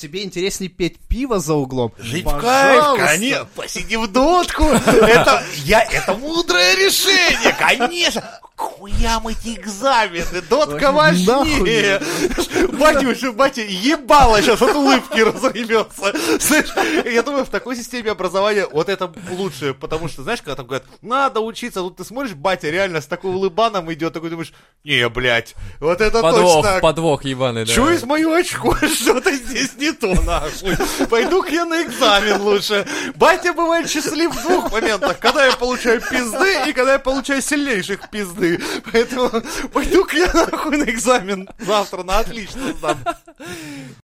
тебе интереснее петь пиво за углом? Жить в кайф, конечно, посиди в дотку. Это мудрое решение, конечно. Хуям эти экзамены, дотка важнее. Батя, ебало сейчас от улыбки разрывется. Слышь, я думаю, в такой системе образования вот это лучше, потому что, знаешь, когда там говорят, надо учиться, тут ты смотришь, батя реально с такой улыбаном идет, такой думаешь, не, блядь, вот это подвох, точно. Подвох ебаный, да. Чуешь мою очко, что-то здесь не то, нахуй. Пойду-ка я на экзамен лучше. Батя бывает счастлив в двух моментах, когда я получаю пизды и когда я получаю сильнейших пизды. Поэтому пойду-ка я нахуй на экзамен завтра, на отлично сдам.